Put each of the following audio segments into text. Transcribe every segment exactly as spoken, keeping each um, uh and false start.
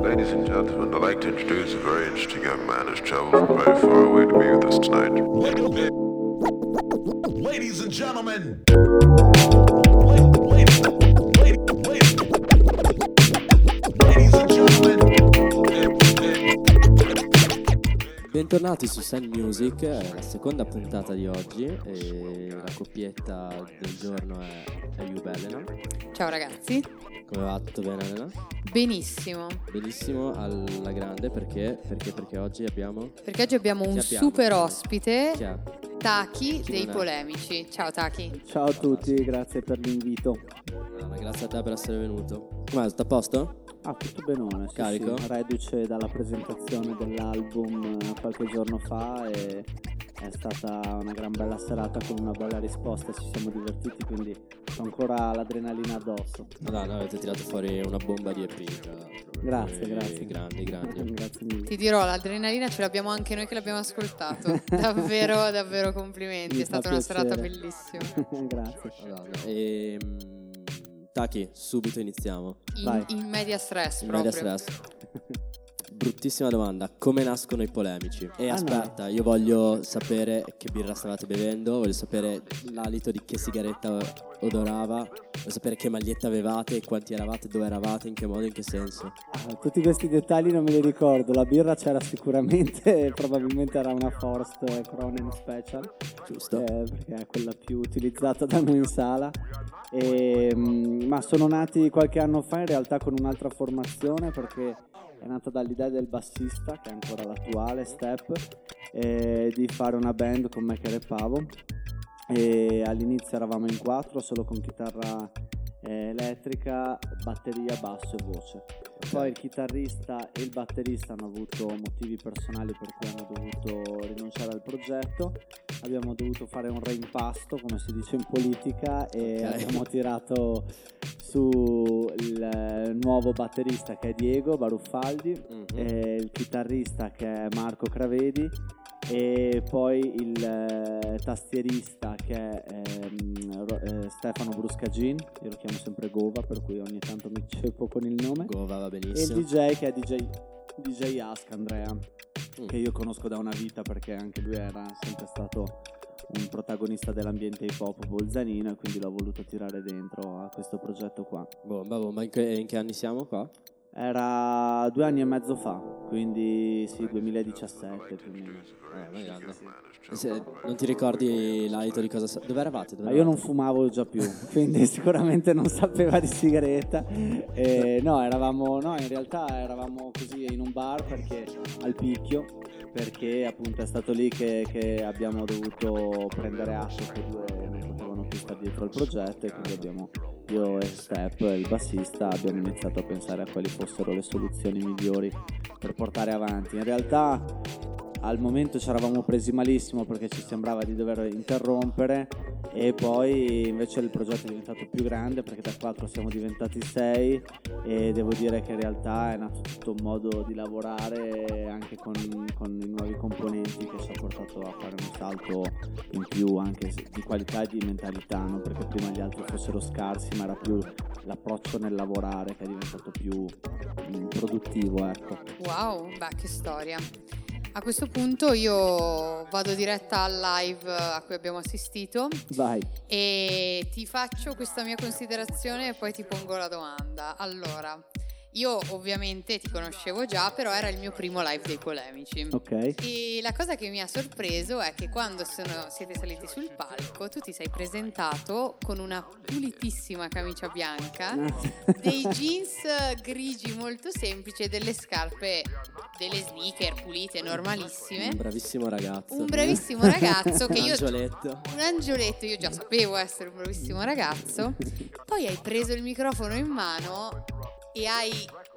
Ladies and gentlemen, I'd like to introduce a very interesting young man who's traveled from very far away to be with us tonight. Ladies and gentlemen. Ladies and gentlemen. Bentornati su Send Music, è la seconda puntata di oggi e la coppietta del giorno è, è Juve Elena. Ciao ragazzi. Come va? Tutto bene Elena? Benissimo. Benissimo alla grande perché perché perché oggi abbiamo Perché oggi abbiamo un abbiamo? super ospite. Chi è? Tachi dei Polemici. Ciao Tachi. Ciao a tutti, grazie per l'invito. No, ma grazie a te per essere venuto. Come è? Tutto a posto? Ah, tutto benone, sì, carico. Sì, reduce dalla presentazione dell'album qualche giorno fa e è stata una gran bella serata con una bella risposta, ci siamo divertiti, quindi ho ancora l'adrenalina addosso. No, no, avete tirato fuori una bomba di E P, tra l'altro. Grazie, e, grazie. Grandi, grandi. Grazie mille. Ti dirò, l'adrenalina ce l'abbiamo anche noi che l'abbiamo ascoltato. Davvero, davvero complimenti, Mi è stata una piacere. serata bellissima. Grazie. Allora, e... Tachi, subito iniziamo. In, in media stress in proprio. Media stress. Bruttissima domanda, come nascono i polemici? E ah, aspetta, no. Io voglio sapere che birra stavate bevendo, voglio sapere l'alito di che sigaretta odorava, voglio sapere che maglietta avevate, quanti eravate, dove eravate, in che modo, in che senso. Ah, tutti questi dettagli non me li ricordo, la birra c'era sicuramente, probabilmente era una Forst Kronen Special, giusto, eh, perché è quella più utilizzata da noi in sala. E, mh, ma sono nati qualche anno fa in realtà con un'altra formazione perché è nata dall'idea del bassista, che è ancora l'attuale, Step, eh, di fare una band con me che rappavo. E all'inizio eravamo in quattro, solo con chitarra eh, elettrica, batteria, basso e voce. Poi il chitarrista e il batterista hanno avuto motivi personali per cui hanno dovuto rinunciare al progetto. Abbiamo dovuto fare un reimpasto, come si dice in politica, e okay. abbiamo tirato su il nuovo batterista che è Diego Baruffaldi, mm-hmm. e il chitarrista che è Marco Cravedi e poi il eh, tastierista che è ehm, ro- eh, Stefano Bruscagin, io lo chiamo sempre Gova per cui ogni tanto mi ceppo con il nome. Gova va benissimo. E il D J che è D J, D J Ask Andrea, mm. che io conosco da una vita perché anche lui era sempre stato un protagonista dell'ambiente hip hop bolzanino e quindi l'ho voluto tirare dentro a questo progetto qua. Bomba, bomba, in che, in che anni siamo qua? Era due anni e mezzo fa, quindi sì, duemiladiciassette più o meno. Eh, sì. Se non ti ricordi l'alito di cosa... Sa- dove eravate? Dove eravate? Io non fumavo già più, quindi sicuramente non sapeva di sigaretta. E, no, eravamo, no, in realtà eravamo così in un bar perché al picchio, perché appunto è stato lì che, che abbiamo dovuto prendere atto che due non potevano più stare dietro al progetto e quindi abbiamo... Io e Step, il bassista, abbiamo iniziato a pensare a quali fossero le soluzioni migliori per portare avanti. In realtà al momento ci eravamo presi malissimo perché ci sembrava di dover interrompere e poi invece il progetto è diventato più grande perché da quattro siamo diventati sei e devo dire che in realtà è nato tutto un modo di lavorare anche con, con i nuovi componenti che ci ha portato a fare un salto in più anche di qualità e di mentalità, non perché prima gli altri fossero scarsi ma era più l'approccio nel lavorare che è diventato più produttivo, ecco. Wow, beh, che storia. A questo punto io vado diretta al live a cui abbiamo assistito. Vai. E ti faccio questa mia considerazione e poi ti pongo la domanda. Allora, io ovviamente ti conoscevo già, però era il mio primo live dei Polemici. Ok. E la cosa che mi ha sorpreso è che quando sono, siete saliti sul palco tu ti sei presentato con una pulitissima camicia bianca, dei jeans grigi molto semplici e delle scarpe, delle sneaker pulite, normalissime. Un bravissimo ragazzo. Un bravissimo ragazzo che io... Un angioletto. Un angioletto, io già sapevo essere un bravissimo ragazzo. Poi hai preso il microfono in mano... E hai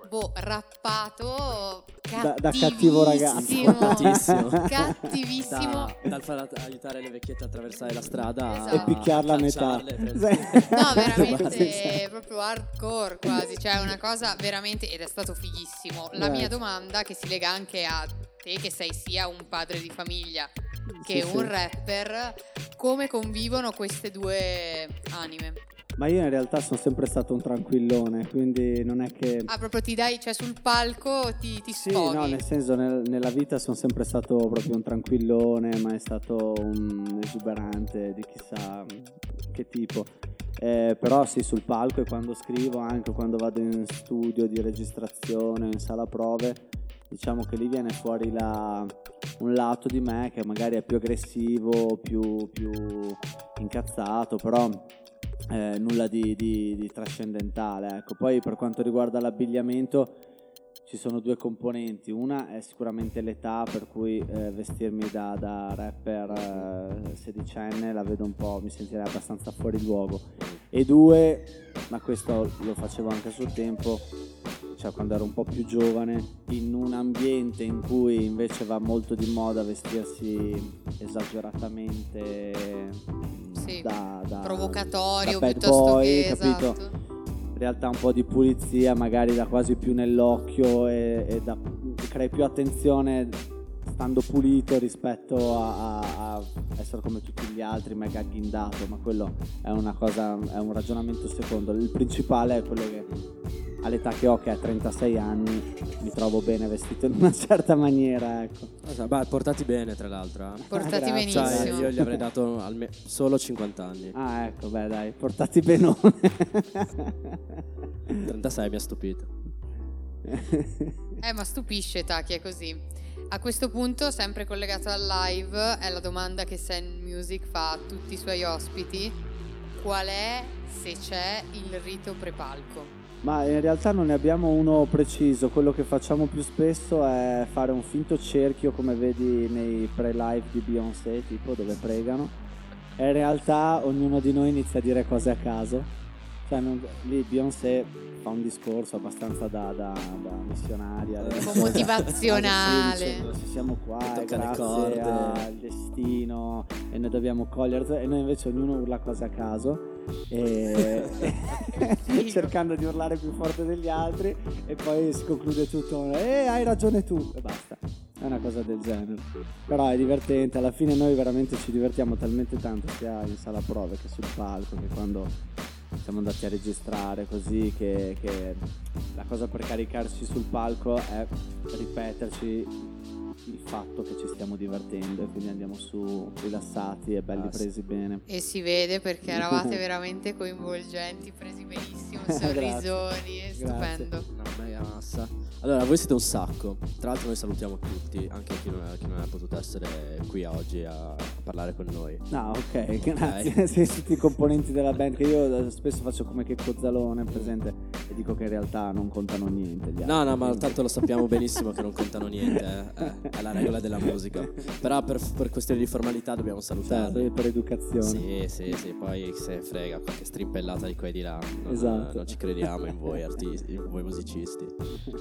boh, rappato da, da cattivo ragazzo, cattivissimo, cattivissimo. Da, dal far aiutare le vecchiette a attraversare la strada, esatto. E picchiarla a metà. No, veramente proprio hardcore quasi, cioè una cosa veramente, ed è stato fighissimo. La mia domanda che si lega anche a te che sei sia un padre di famiglia che sì, un sì. rapper, come convivono queste due anime? Ma io in realtà sono sempre stato un tranquillone, quindi non è che... Ah, proprio ti dai, cioè sul palco ti, ti sfoghi? Sì, no, nel senso nel, nella vita sono sempre stato proprio un tranquillone, mai stato un esuberante di chissà che tipo. Eh, però sì, sul palco e quando scrivo, anche quando vado in studio di registrazione, in sala prove, diciamo che lì viene fuori la, un lato di me che magari è più aggressivo, più, più incazzato, però... Eh, nulla di, di, di trascendentale, ecco. Poi per quanto riguarda l'abbigliamento ci sono due componenti, una è sicuramente l'età, per cui eh, vestirmi da, da rapper eh, sedicenne la vedo un po', mi sentirei abbastanza fuori luogo, e due, ma questo lo facevo anche a suo tempo, cioè quando ero un po' più giovane, in un ambiente in cui invece va molto di moda vestirsi esageratamente sì, da, da provocatorio, da bad boy, che, capito? Esatto. In realtà un po' di pulizia magari dà quasi più nell'occhio e, e da, crei più attenzione stando pulito rispetto a, a, a essere come tutti gli altri mega ghindato, ma quello è una cosa, è un ragionamento secondo. Il principale è quello che all'età che ho, che a trentasei anni, mi trovo bene vestito in una certa maniera, ecco. Ah, beh, portati bene, tra l'altro. Portati ah, benissimo. Cioè, io gli avrei dato alme- solo cinquanta anni. Ah, ecco, beh, dai, portati benone. trentasei mi ha stupito. Eh, ma stupisce, Tachi, è così. A questo punto, sempre collegato al live, è la domanda che Send Music fa a tutti i suoi ospiti. Qual è, se c'è, il rito prepalco? Ma in realtà non ne abbiamo uno preciso, quello che facciamo più spesso è fare un finto cerchio come vedi nei pre-live di Beyoncé, tipo dove pregano, e in realtà ognuno di noi inizia a dire cose a caso, cioè non, lì Beyoncé fa un discorso abbastanza da, da, da missionaria, tipo motivazionale, dicendo, se siamo qua è grazie al destino e noi dobbiamo cogliere, e noi invece ognuno urla cose a caso e cercando di urlare più forte degli altri, e poi si conclude tutto e eh, hai ragione tu e basta, è una cosa del genere, però è divertente, alla fine noi veramente ci divertiamo talmente tanto sia in sala prove che sul palco che quando siamo andati a registrare, così che, che la cosa per caricarci sul palco è ripeterci il fatto che ci stiamo divertendo, e quindi andiamo su rilassati e belli ah, presi sì. bene. E si vede perché eravate veramente coinvolgenti, presi benissimo, sorrisoni, è stupendo. Una mega massa. Allora, voi siete un sacco. Tra l'altro noi salutiamo tutti, anche chi non è, chi non è potuto essere qui oggi a, a parlare con noi. No, ok, okay. Grazie. Siete tutti i componenti della band, che io spesso faccio come che Cozzalone, presente, e dico che in realtà non contano niente gli altri. No, no, ma tanto lo sappiamo benissimo che non contano niente, eh. eh. Alla regola della musica. Però per, per questioni di formalità dobbiamo salutarli. Certo, per educazione. Sì, sì, sì. Poi se frega qualche strimpellata di qua e di là. Non, esatto. Non ci crediamo in voi artisti, in voi musicisti.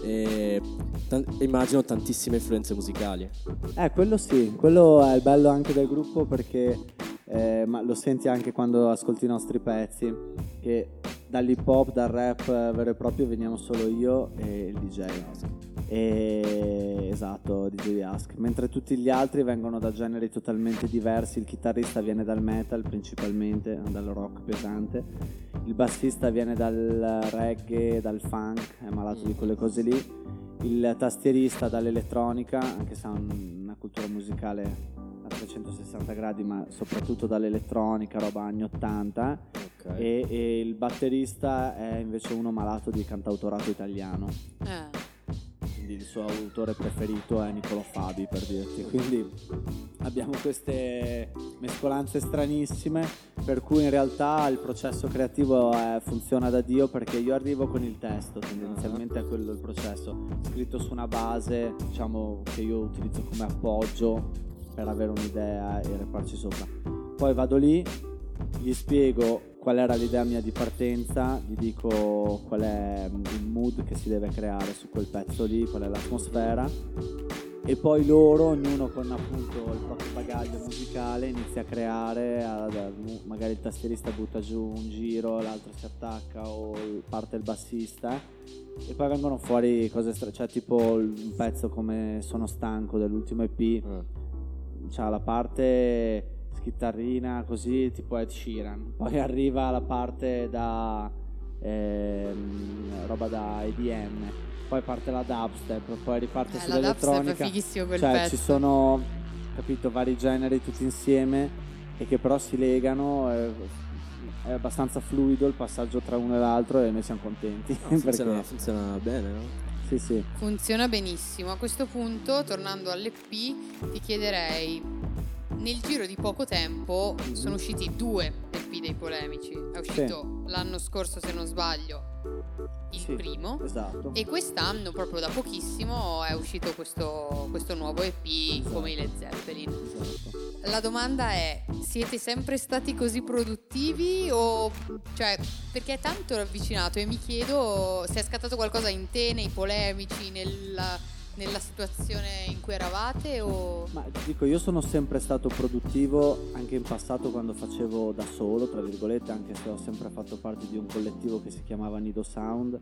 E t- immagino tantissime influenze musicali. Eh, quello sì. Quello è il bello anche del gruppo, perché eh, ma lo senti anche quando ascolti i nostri pezzi, che dall'hip hop, dal rap vero e proprio veniamo solo io e il D J Ask. E... esatto, D J Ask, mentre tutti gli altri vengono da generi totalmente diversi. Il chitarrista viene dal metal principalmente, dal rock pesante, il bassista viene dal reggae, dal funk, è malato di quelle cose lì, il tastierista dall'elettronica, anche se ha una cultura musicale a trecentosessanta gradi, ma soprattutto dall'elettronica, roba anni ottanta. Okay. e, e il batterista è invece uno malato di cantautorato italiano. Ah. Il suo autore preferito è Niccolò Fabi, per dirti, quindi abbiamo queste mescolanze stranissime, per cui in realtà il processo creativo è, funziona da Dio, perché io arrivo con il testo, tendenzialmente è quello il processo, scritto su una base, diciamo, che io utilizzo come appoggio per avere un'idea e reparci sopra, poi vado lì, gli spiego qual era l'idea mia di partenza, gli dico qual è il mood che si deve creare su quel pezzo lì, qual è l'atmosfera, e poi loro, ognuno con appunto il proprio bagaglio musicale, inizia a creare, a, a, magari il tastierista butta giù un giro, l'altro si attacca o parte il bassista, e poi vengono fuori cose stra- cioè tipo un pezzo come Sono Stanco dell'ultimo E P, c'ha la parte chitarrina così tipo Ed Sheeran, poi arriva la parte da ehm, roba da E D M, poi parte la dubstep, poi riparte eh, sull'elettronica, cioè pezzo. Ci sono, capito, vari generi tutti insieme e che però si legano, eh, è abbastanza fluido il passaggio tra uno e l'altro e noi siamo contenti. No, funziona, perché funziona bene, no? Sì, sì. Funziona benissimo. A questo punto, tornando all'E P, ti chiederei, nel giro di poco tempo sono usciti due E P dei Polemici. È uscito sì. l'anno scorso, se non sbaglio, il sì, primo, esatto. E quest'anno, proprio da pochissimo, è uscito questo, questo nuovo E P, esatto. Come i Led Zeppelin, esatto. La domanda è: siete sempre stati così produttivi? O cioè, perché è tanto ravvicinato e mi chiedo se è scattato qualcosa in te, nei Polemici, nella... nella situazione in cui eravate o... Ma ti dico, io sono sempre stato produttivo anche in passato quando facevo da solo, tra virgolette, anche se ho sempre fatto parte di un collettivo che si chiamava Nido Sound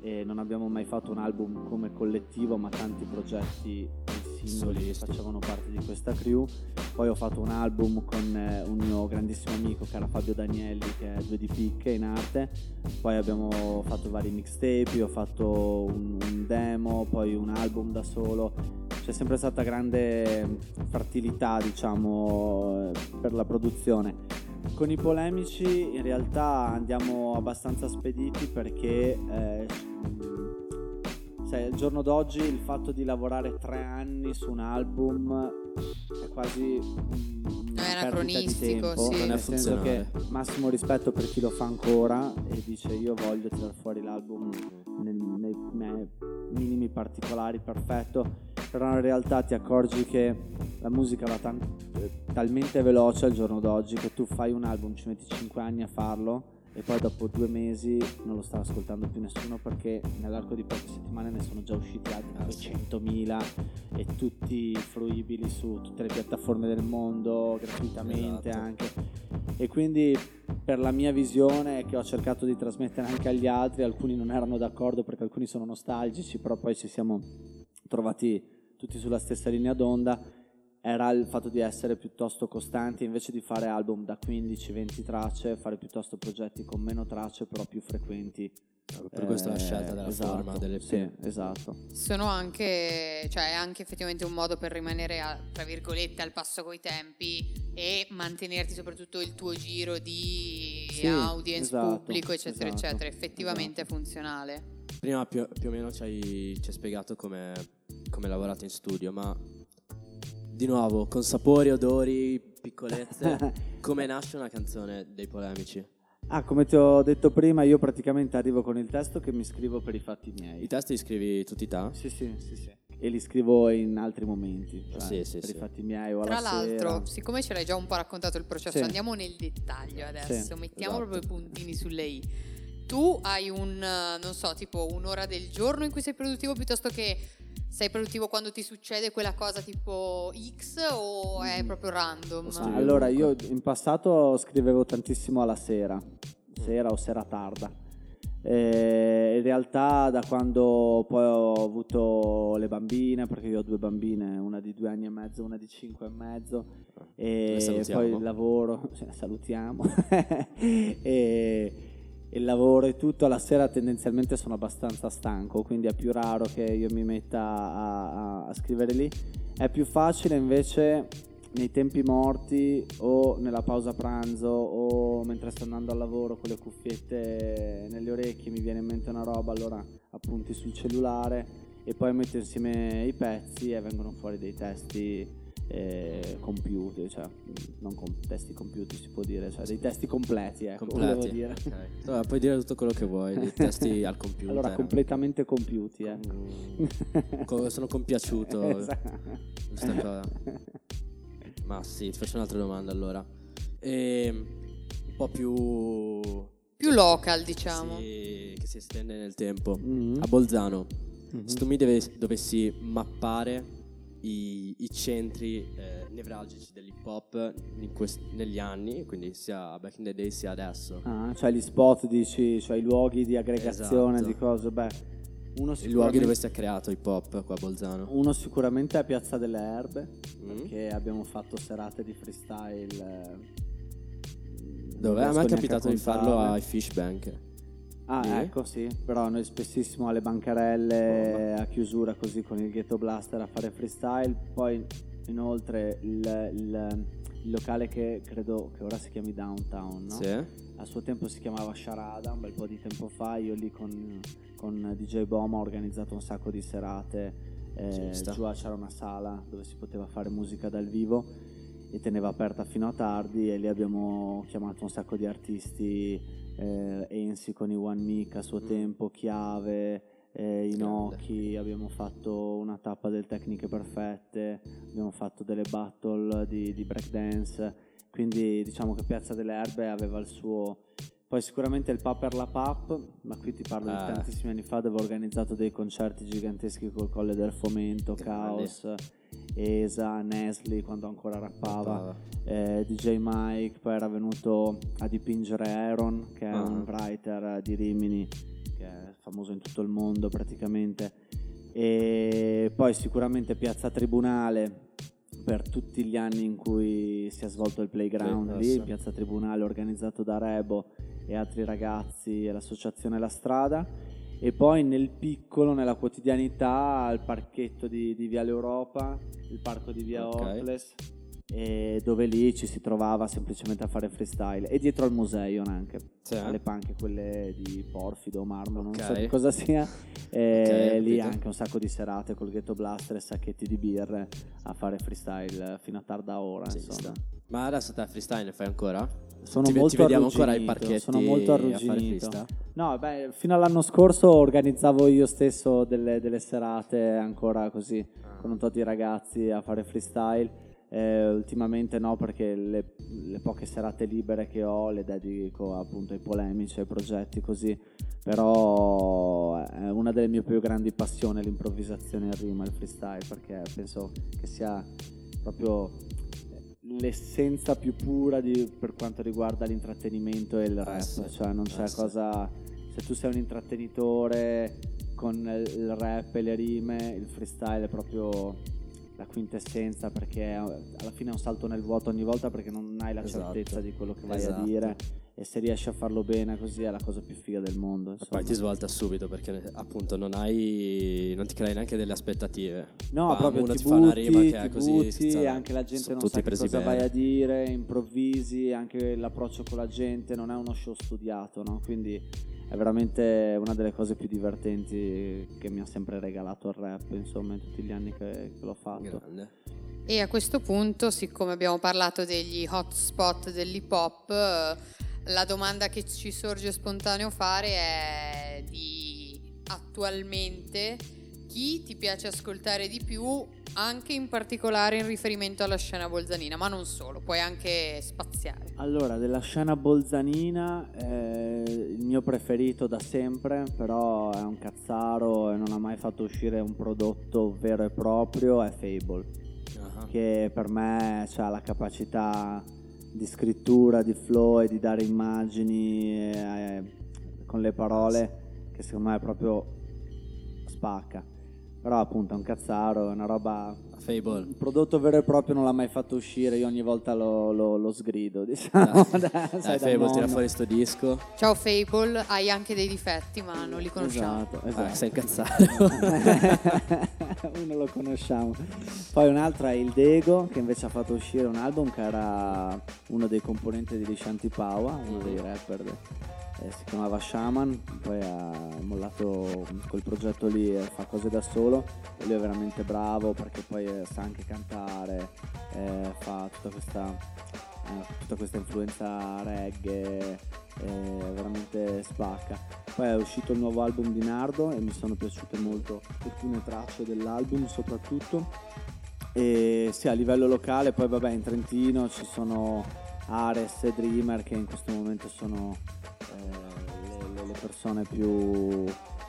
e non abbiamo mai fatto un album come collettivo, ma tanti progetti e singoli facevano parte di questa crew. Poi ho fatto un album con un mio grandissimo amico che era Fabio Danielli, che è due D Picche in arte, poi abbiamo fatto vari mixtape, ho fatto un, un demo, poi un album da solo. C'è sempre stata grande fertilità, diciamo, per la produzione. Con i Polemici in realtà andiamo abbastanza spediti perché eh, sai, al giorno d'oggi il fatto di lavorare tre anni su un album è quasi una perdita di tempo, sì. Nel senso che massimo rispetto per chi lo fa ancora e dice io voglio tirar fuori l'album nei, nei, nei minimi particolari, perfetto, però in realtà ti accorgi che la musica va tan- talmente veloce al giorno d'oggi che tu fai un album, ci metti cinque anni a farlo e poi dopo due mesi non lo sta ascoltando più nessuno perché nell'arco di poche settimane ne sono già usciti altri duecentomila e tutti fruibili su tutte le piattaforme del mondo gratuitamente, esatto. Anche e quindi per la mia visione che ho cercato di trasmettere anche agli altri, alcuni non erano d'accordo perché alcuni sono nostalgici, però poi ci siamo trovati tutti sulla stessa linea d'onda, era il fatto di essere piuttosto costanti invece di fare album da quindici venti tracce, fare piuttosto progetti con meno tracce però più frequenti. Per questo eh, la scelta della esatto, forma delle sì, esatto. Sono anche, cioè è anche effettivamente un modo per rimanere a, tra virgolette, al passo coi tempi e mantenerti soprattutto il tuo giro di sì, audience, esatto, pubblico eccetera, esatto, eccetera, effettivamente esatto. È funzionale. Prima più, più o meno ci hai, ci hai spiegato come come lavorate in studio, ma di nuovo, con sapori, odori, piccolezze, come nasce una canzone dei Polemici? Ah, come ti ho detto prima, io praticamente arrivo con il testo che mi scrivo per i fatti miei. I testi li scrivi tutti te? Sì, sì, sì, sì. E li scrivo in altri momenti, cioè sì, sì, per sì. i fatti miei o alla sera. Tra l'altro, siccome ce l'hai già un po' raccontato il processo, sì. andiamo nel dettaglio adesso, sì, mettiamo esatto. proprio i puntini sulle i. Tu hai un, non so, tipo un'ora del giorno in cui sei produttivo piuttosto che... Sei produttivo quando ti succede quella cosa tipo X o è proprio random? Ma allora io in passato scrivevo tantissimo alla sera, sera o sera tarda. E in realtà da quando poi ho avuto le bambine, perché io ho due bambine, una di due anni e mezzo, una di cinque e mezzo, e poi il lavoro, cioè, salutiamo, e... il lavoro e tutto, alla sera tendenzialmente sono abbastanza stanco, quindi è più raro che io mi metta a, a, a scrivere lì. È più facile invece nei tempi morti o nella pausa pranzo o mentre sto andando al lavoro con le cuffiette nelle orecchie mi viene in mente una roba, allora appunti sul cellulare e poi metto insieme i pezzi e vengono fuori dei testi Eh, compiuti, cioè non com- testi compiuti si può dire, cioè dei testi completi, ecco, completi. Volevo dire. Okay. Allora, puoi dire tutto quello che vuoi, dei testi al computer. Allora completamente compiuti, eh. Co- sono compiaciuto. Esatto. Questa cosa. Ma sì, ti faccio un'altra domanda allora. E un po' più più local, diciamo, sì, che si estende nel tempo. Mm-hmm. A Bolzano. Mm-hmm. Se tu mi deves- dovessi mappare I, i centri eh, nevralgici dell'hip hop quest- negli anni, quindi sia back in the day sia adesso. Ah, cioè gli spot dici, cioè i luoghi di aggregazione, esatto. Di cose, beh, Uno i luoghi dove si è creato hip hop qua a Bolzano. Uno sicuramente è Piazza delle Erbe, mm. perché abbiamo fatto serate di freestyle. Dove a me è capitato di farlo ai Fish Bank. Ah lì? Ecco sì, però noi spessissimo alle bancarelle, oh, a chiusura così con il ghetto blaster a fare freestyle. Poi inoltre il, il, il locale che credo che ora si chiami Downtown, no? Sì. A suo tempo si chiamava Sharada, un bel po' di tempo fa. Io lì con, con D J Boma ho organizzato un sacco di serate, eh, giù c'era una sala dove si poteva fare musica dal vivo e teneva aperta fino a tardi, e lì abbiamo chiamato un sacco di artisti, eh, Ensi con i One Mic a suo mm. tempo, Chiave, eh, Inoki, abbiamo fatto una tappa del Tecniche Perfette, abbiamo fatto delle battle di, di breakdance. Quindi diciamo che Piazza delle Erbe aveva il suo... Poi sicuramente il Pub per la Pap, ma qui ti parlo ah. di tantissimi anni fa, dove ho organizzato dei concerti giganteschi col Colle del Fomento, Caos, Esa, Nesli quando ancora rappava, eh, D J Mike, poi era venuto a dipingere Aaron, che è uh-huh. un writer di Rimini, che è famoso in tutto il mondo praticamente, e poi sicuramente Piazza Tribunale, per tutti gli anni in cui si è svolto il playground lì, Piazza Tribunale, organizzato da Rebo e altri ragazzi e l'associazione La Strada, e poi nel piccolo, nella quotidianità, al parchetto di, di Viale Europa, il parco di Via okay. Ortles, e dove lì ci si trovava semplicemente a fare freestyle, e dietro al museo anche, sì. alle panche quelle di porfido o marmo, okay. non so che cosa sia, e okay, lì capito. Anche un sacco di serate col ghetto blaster e sacchetti di birre a fare freestyle fino a tarda ora, sì, insomma. Ma adesso te freestyle ne fai ancora? Sono ti, molto ti vediamo ancora ai parchetti, sono molto arrugginito. No, beh, fino all'anno scorso organizzavo io stesso delle, delle serate ancora così con un tot di ragazzi a fare freestyle. Eh, ultimamente no, perché le, le poche serate libere che ho le dedico appunto ai polemici, ai progetti così, però è una delle mie più grandi passioni l'improvvisazione in rima, il freestyle, perché penso che sia proprio l'essenza più pura di, per quanto riguarda l'intrattenimento e il ah, rap, sì. cioè non c'è ah, cosa, se tu sei un intrattenitore con il rap e le rime, il freestyle è proprio... la quintessenza, perché alla fine è un salto nel vuoto ogni volta, perché non hai la esatto. certezza di quello che vai esatto. a dire, e se riesci a farlo bene così è la cosa più figa del mondo, insomma. Poi ti svolta subito, perché appunto non hai non ti crei neanche delle aspettative, no, Bam, proprio uno ti, ti butti, fa una rima che è così butti, e anche la gente non sa cosa bene. Vai a dire, improvvisi, anche l'approccio con la gente non è uno show studiato, no? Quindi è veramente una delle cose più divertenti che mi ha sempre regalato il rap, insomma, in tutti gli anni che, che l'ho fatto. Grande. E a questo punto, siccome abbiamo parlato degli hotspot dell'hip hop, la domanda che ci sorge spontaneo fare è di attualmente chi ti piace ascoltare di più, anche in particolare in riferimento alla scena bolzanina, ma non solo, puoi anche spaziare. Allora, della scena bolzanina, eh, il mio preferito da sempre, però è un cazzaro e non ha mai fatto uscire un prodotto vero e proprio, è Fable, uh-huh. che per me ha la capacità di scrittura, di flow e di dare immagini eh, con le parole, che secondo me è proprio spacca. Però appunto è un cazzaro, è una roba... Fable. Un prodotto vero e proprio non l'ha mai fatto uscire, io ogni volta lo, lo, lo sgrido, diciamo. Dai, dai, dai Fable, tira fuori sto disco. Ciao Fable, hai anche dei difetti, ma non li conosciamo. Esatto, esatto. Ah, sei un cazzaro. Uno lo conosciamo. Poi un altro è il Diego, che invece ha fatto uscire un album che era uno dei componenti di Shanti Pawa, uno dei rapper... Eh, si chiamava Shaman, poi ha mollato quel progetto lì e fa cose da solo, e lui è veramente bravo perché poi eh, sa anche cantare, eh, fa tutta questa, eh, tutta questa influenza reggae, eh, veramente spacca. Poi è uscito il nuovo album di Nardo e mi sono piaciute molto alcune tracce dell'album soprattutto, e sì, a livello locale poi vabbè in Trentino ci sono Ares e Dreamer, che in questo momento sono le persone più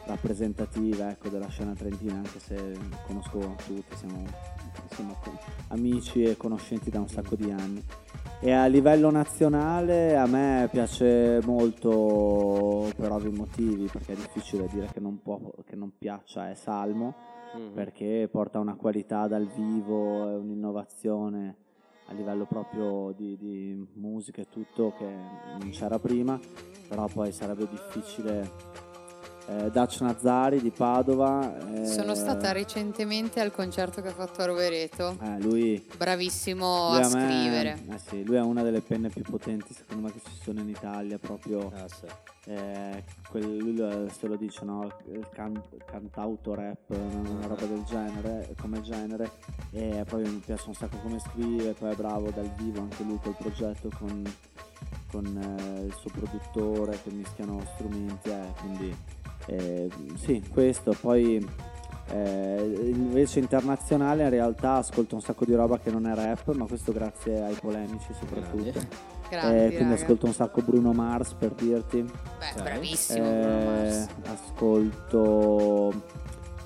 rappresentative, ecco, della scena trentina, anche se conosco tutti, siamo, siamo amici e conoscenti da un sacco di anni. E a livello nazionale a me piace molto per ovvi motivi, perché è difficile dire che non, può, che non piaccia, è Salmo, mm-hmm. perché porta una qualità dal vivo, è un'innovazione a livello proprio di, di musica e tutto che non c'era prima, però poi sarebbe difficile... Eh, Dacio Nazzari di Padova eh... sono stata recentemente al concerto che ha fatto a Rovereto, eh, lui bravissimo lui a, a me, scrivere eh, sì, lui è una delle penne più potenti secondo me che ci sono in Italia proprio ah, sì. eh, quel, lui se lo dice no? Il can, cantauto rap, una roba del genere come genere, e poi mi piace un sacco come scrive, poi è bravo dal vivo anche lui col progetto con, con eh, il suo produttore che mischiano strumenti eh, quindi Eh, sì, questo. Poi eh, invece internazionale in realtà ascolto un sacco di roba che non è rap, ma questo grazie ai polemici soprattutto. Grazie. Grandi, eh, quindi raga. Ascolto un sacco Bruno Mars, per dirti. Beh, sì. Bravissimo eh, Bruno Mars. Ascolto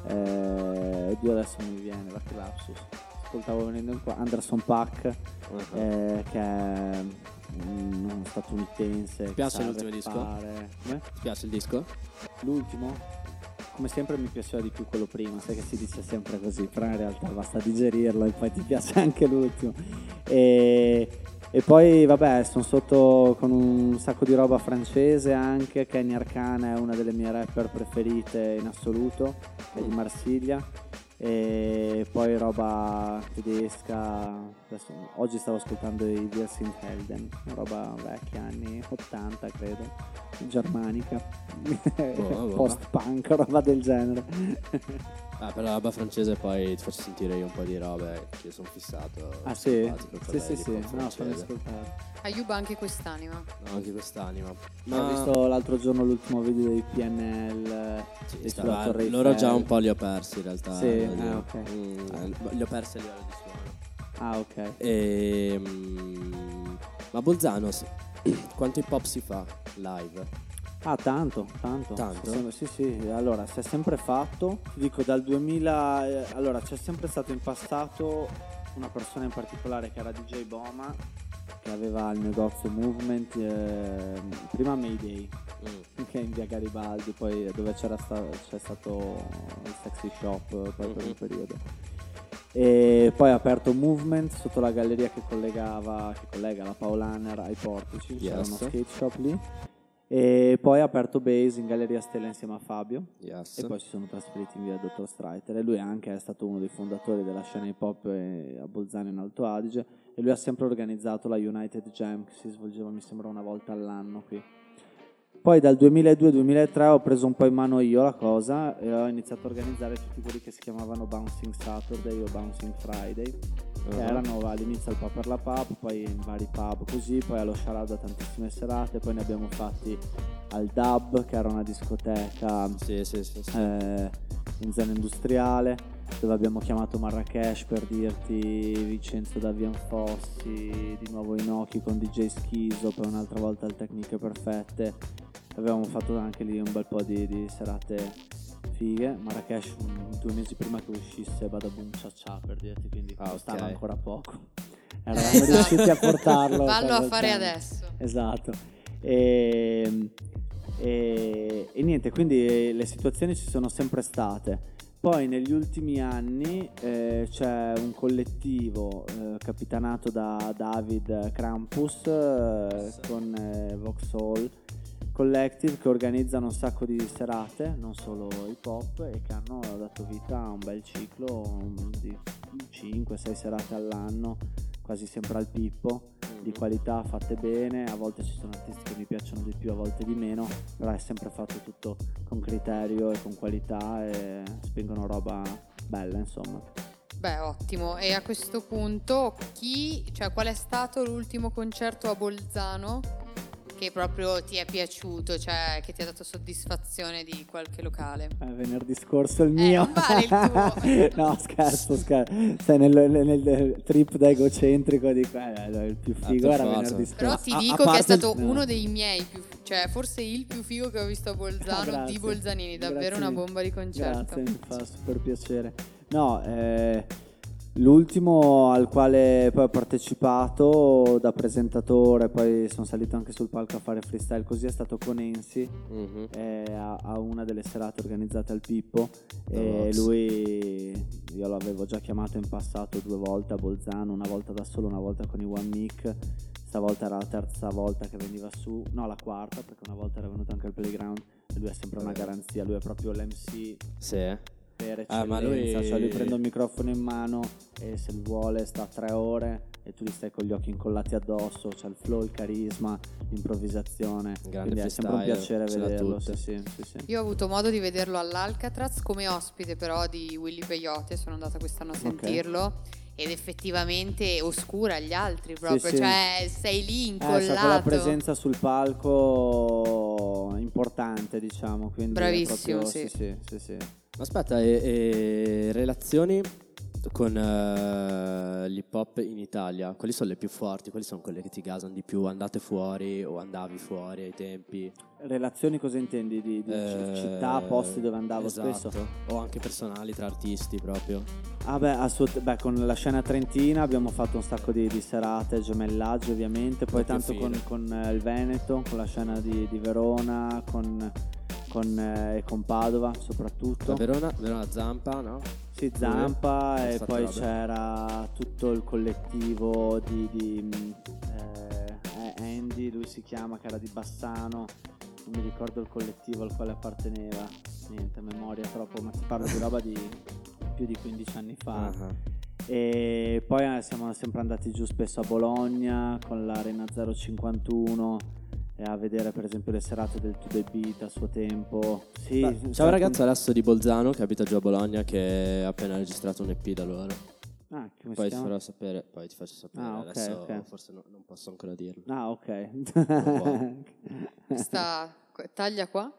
eh, oddio adesso mi viene perché lapsus. Ascoltavo venendo qua Anderson .Paak uh-huh. eh, che è non statunitense. Ti piace l'ultimo disco? Ti piace il disco? L'ultimo? Come sempre mi piaceva di più quello prima, sai che si dice sempre così, però in realtà basta digerirlo e poi ti piace anche l'ultimo. E, e poi vabbè, sono sotto con un sacco di roba francese anche, Kenny Arcana è una delle mie rapper preferite in assoluto, che è di Marsiglia. E poi roba tedesca. Adesso, oggi stavo ascoltando i Diers in Helden, una roba vecchia, anni ottanta credo, germanica, oh, post-punk, roba del genere. Ah, per la roba francese poi ti faccio sentire io un po' di robe che sono fissato. Ah sì? Sì, sì, sì, no, fammi ascoltare. Aiuba anche quest'anima. No, anche quest'anima. Ma... Ho visto l'altro giorno l'ultimo video dei P N L. Sì, stava, loro già un po' li ho persi in realtà. Sì, eh, ah, okay. mm, li ho persi a livello di suono. Ah, ok. E, mm, ma Bolzano, quanto hip hop si fa live? Ah, tanto, tanto. Tanto? Sì, sì, allora si è sempre fatto. Ti dico dal duemila, eh, allora c'è sempre stato in passato una persona in particolare che era D J Boma, che aveva il negozio Movement, eh, prima Mayday, mm. che è in via Garibaldi, poi dove c'era sta, c'è stato il Sexy Shop poi mm-hmm. per un periodo. E poi ha aperto Movement sotto la galleria che collegava, che collega la Paolaner ai portici, yes. c'era uno skate shop lì. E poi ha aperto Base in Galleria Stella insieme a Fabio yes. e poi si sono trasferiti in via Dottor Streiter, e lui anche è stato uno dei fondatori della scena hip hop a Bolzano in Alto Adige, e lui ha sempre organizzato la United Jam che si svolgeva mi sembra una volta all'anno qui. Poi dal duemiladue duemilatré ho preso un po' in mano io la cosa e ho iniziato a organizzare tutti quelli che si chiamavano Bouncing Saturday o Bouncing Friday che uh-huh. erano all'inizio al pub per la pub, poi in vari pub così, poi allo Sharada tantissime serate, poi ne abbiamo fatti al Dub che era una discoteca sì, sì, sì, sì. Eh, in zona industriale dove abbiamo chiamato Marrakesh, per dirti, Vicenza da Vian Fossi, di nuovo Inoki con D J Schizo, poi un'altra volta al Tecniche Perfette, avevamo fatto anche lì un bel po' di, di serate fighe. Marrakesh due mesi prima che uscisse Badaboom Cia Cia, per dirti, quindi ah, costava okay. ancora poco, eravamo esatto. riusciti a portarlo vallo a fare tempo. Adesso esatto e, e, e niente, quindi le situazioni ci sono sempre state. Poi negli ultimi anni eh, c'è un collettivo eh, capitanato da David Krampus eh, sì. con eh, Vauxhall Collective che organizzano un sacco di serate, non solo hip hop, e che hanno dato vita a un bel ciclo un, di cinque sei serate all'anno, quasi sempre al Pippo, mm-hmm. di qualità, fatte bene. A volte ci sono artisti che mi piacciono di più, a volte di meno, però è sempre fatto tutto con criterio e con qualità e spingono roba bella, insomma. Beh, ottimo. E a questo punto chi, cioè qual è stato l'ultimo concerto a Bolzano che proprio ti è piaciuto, cioè che ti ha dato soddisfazione di qualche locale? Eh, venerdì scorso il mio. Eh, non vale il tuo. No, scherzo, scherzo. Sei nel, nel, nel trip da egocentrico di qua, il più figo era venerdì scorso. Però ti dico a, a che è stato il... uno dei miei più, cioè forse il più figo che ho visto a Bolzano, ah, di Bolzanini, davvero grazie, una bomba di concerto. Grazie, mi fa super piacere. No, eh L'ultimo al quale poi ho partecipato da presentatore, poi sono salito anche sul palco a fare freestyle, così, è stato con Ensi, mm-hmm. eh, a, a una delle serate organizzate al Pippo, oh, e lui, io l'avevo già chiamato in passato due volte a Bolzano, una volta da solo, una volta con i One Mic. Stavolta era la terza volta che veniva su, no, la quarta, perché una volta era venuto anche al Playground, e lui è sempre una garanzia, lui è proprio l'M C sì. per eccellenza, ah, ma lui... cioè lui prende un microfono in mano e se vuole sta tre ore e tu gli stai con gli occhi incollati addosso, c'è cioè il flow, il carisma, l'improvvisazione, grande, quindi è sempre un piacere vederlo, sì, sì, sì, sì. Io ho avuto modo di vederlo all'Alcatraz come ospite però di Willy Peyote, sono andata quest'anno a sentirlo, okay. Ed effettivamente oscura gli altri proprio, sì, cioè sì. sei lì incollato. Eh, cioè quella presenza sul palco importante, diciamo. Quindi bravissimo, proprio, sì. Sì, sì, sì. Aspetta, e, e relazioni con uh, l'hip hop in Italia? Quali sono le più forti? Quali sono quelle che ti gasano di più? Andate fuori o andavi fuori ai tempi? Relazioni cosa intendi? Di, di eh, città, posti dove andavo, esatto. spesso? O anche personali tra artisti proprio? Ah beh, assolut- beh, con la scena trentina abbiamo fatto un sacco di, di serate, gemellaggi ovviamente, poi tanto con, con il Veneto, con la scena di, di Verona, con... Con, eh, con Padova soprattutto, Verona, Verona Zampa, no? Sì, Zampa, mm-hmm. e poi roba. C'era tutto il collettivo di, di eh, Andy, lui si chiama, che era di Bassano, non mi ricordo il collettivo al quale apparteneva, niente, memoria troppo, ma si parla di roba di più di quindici anni fa. Uh-huh. E poi eh, siamo sempre andati giù spesso a Bologna con l'Arena zero cinquantuno a vedere per esempio le serate del To The Beat a suo tempo. Sì, beh, c'è un ragazzo adesso di Bolzano che abita giù a Bologna che ha appena registrato un E P da loro. Ah, come poi si farò sapere, poi ti faccio sapere. Ah, okay, adesso okay. forse no, non posso ancora dirlo. Ah, ok. Questa taglia qua.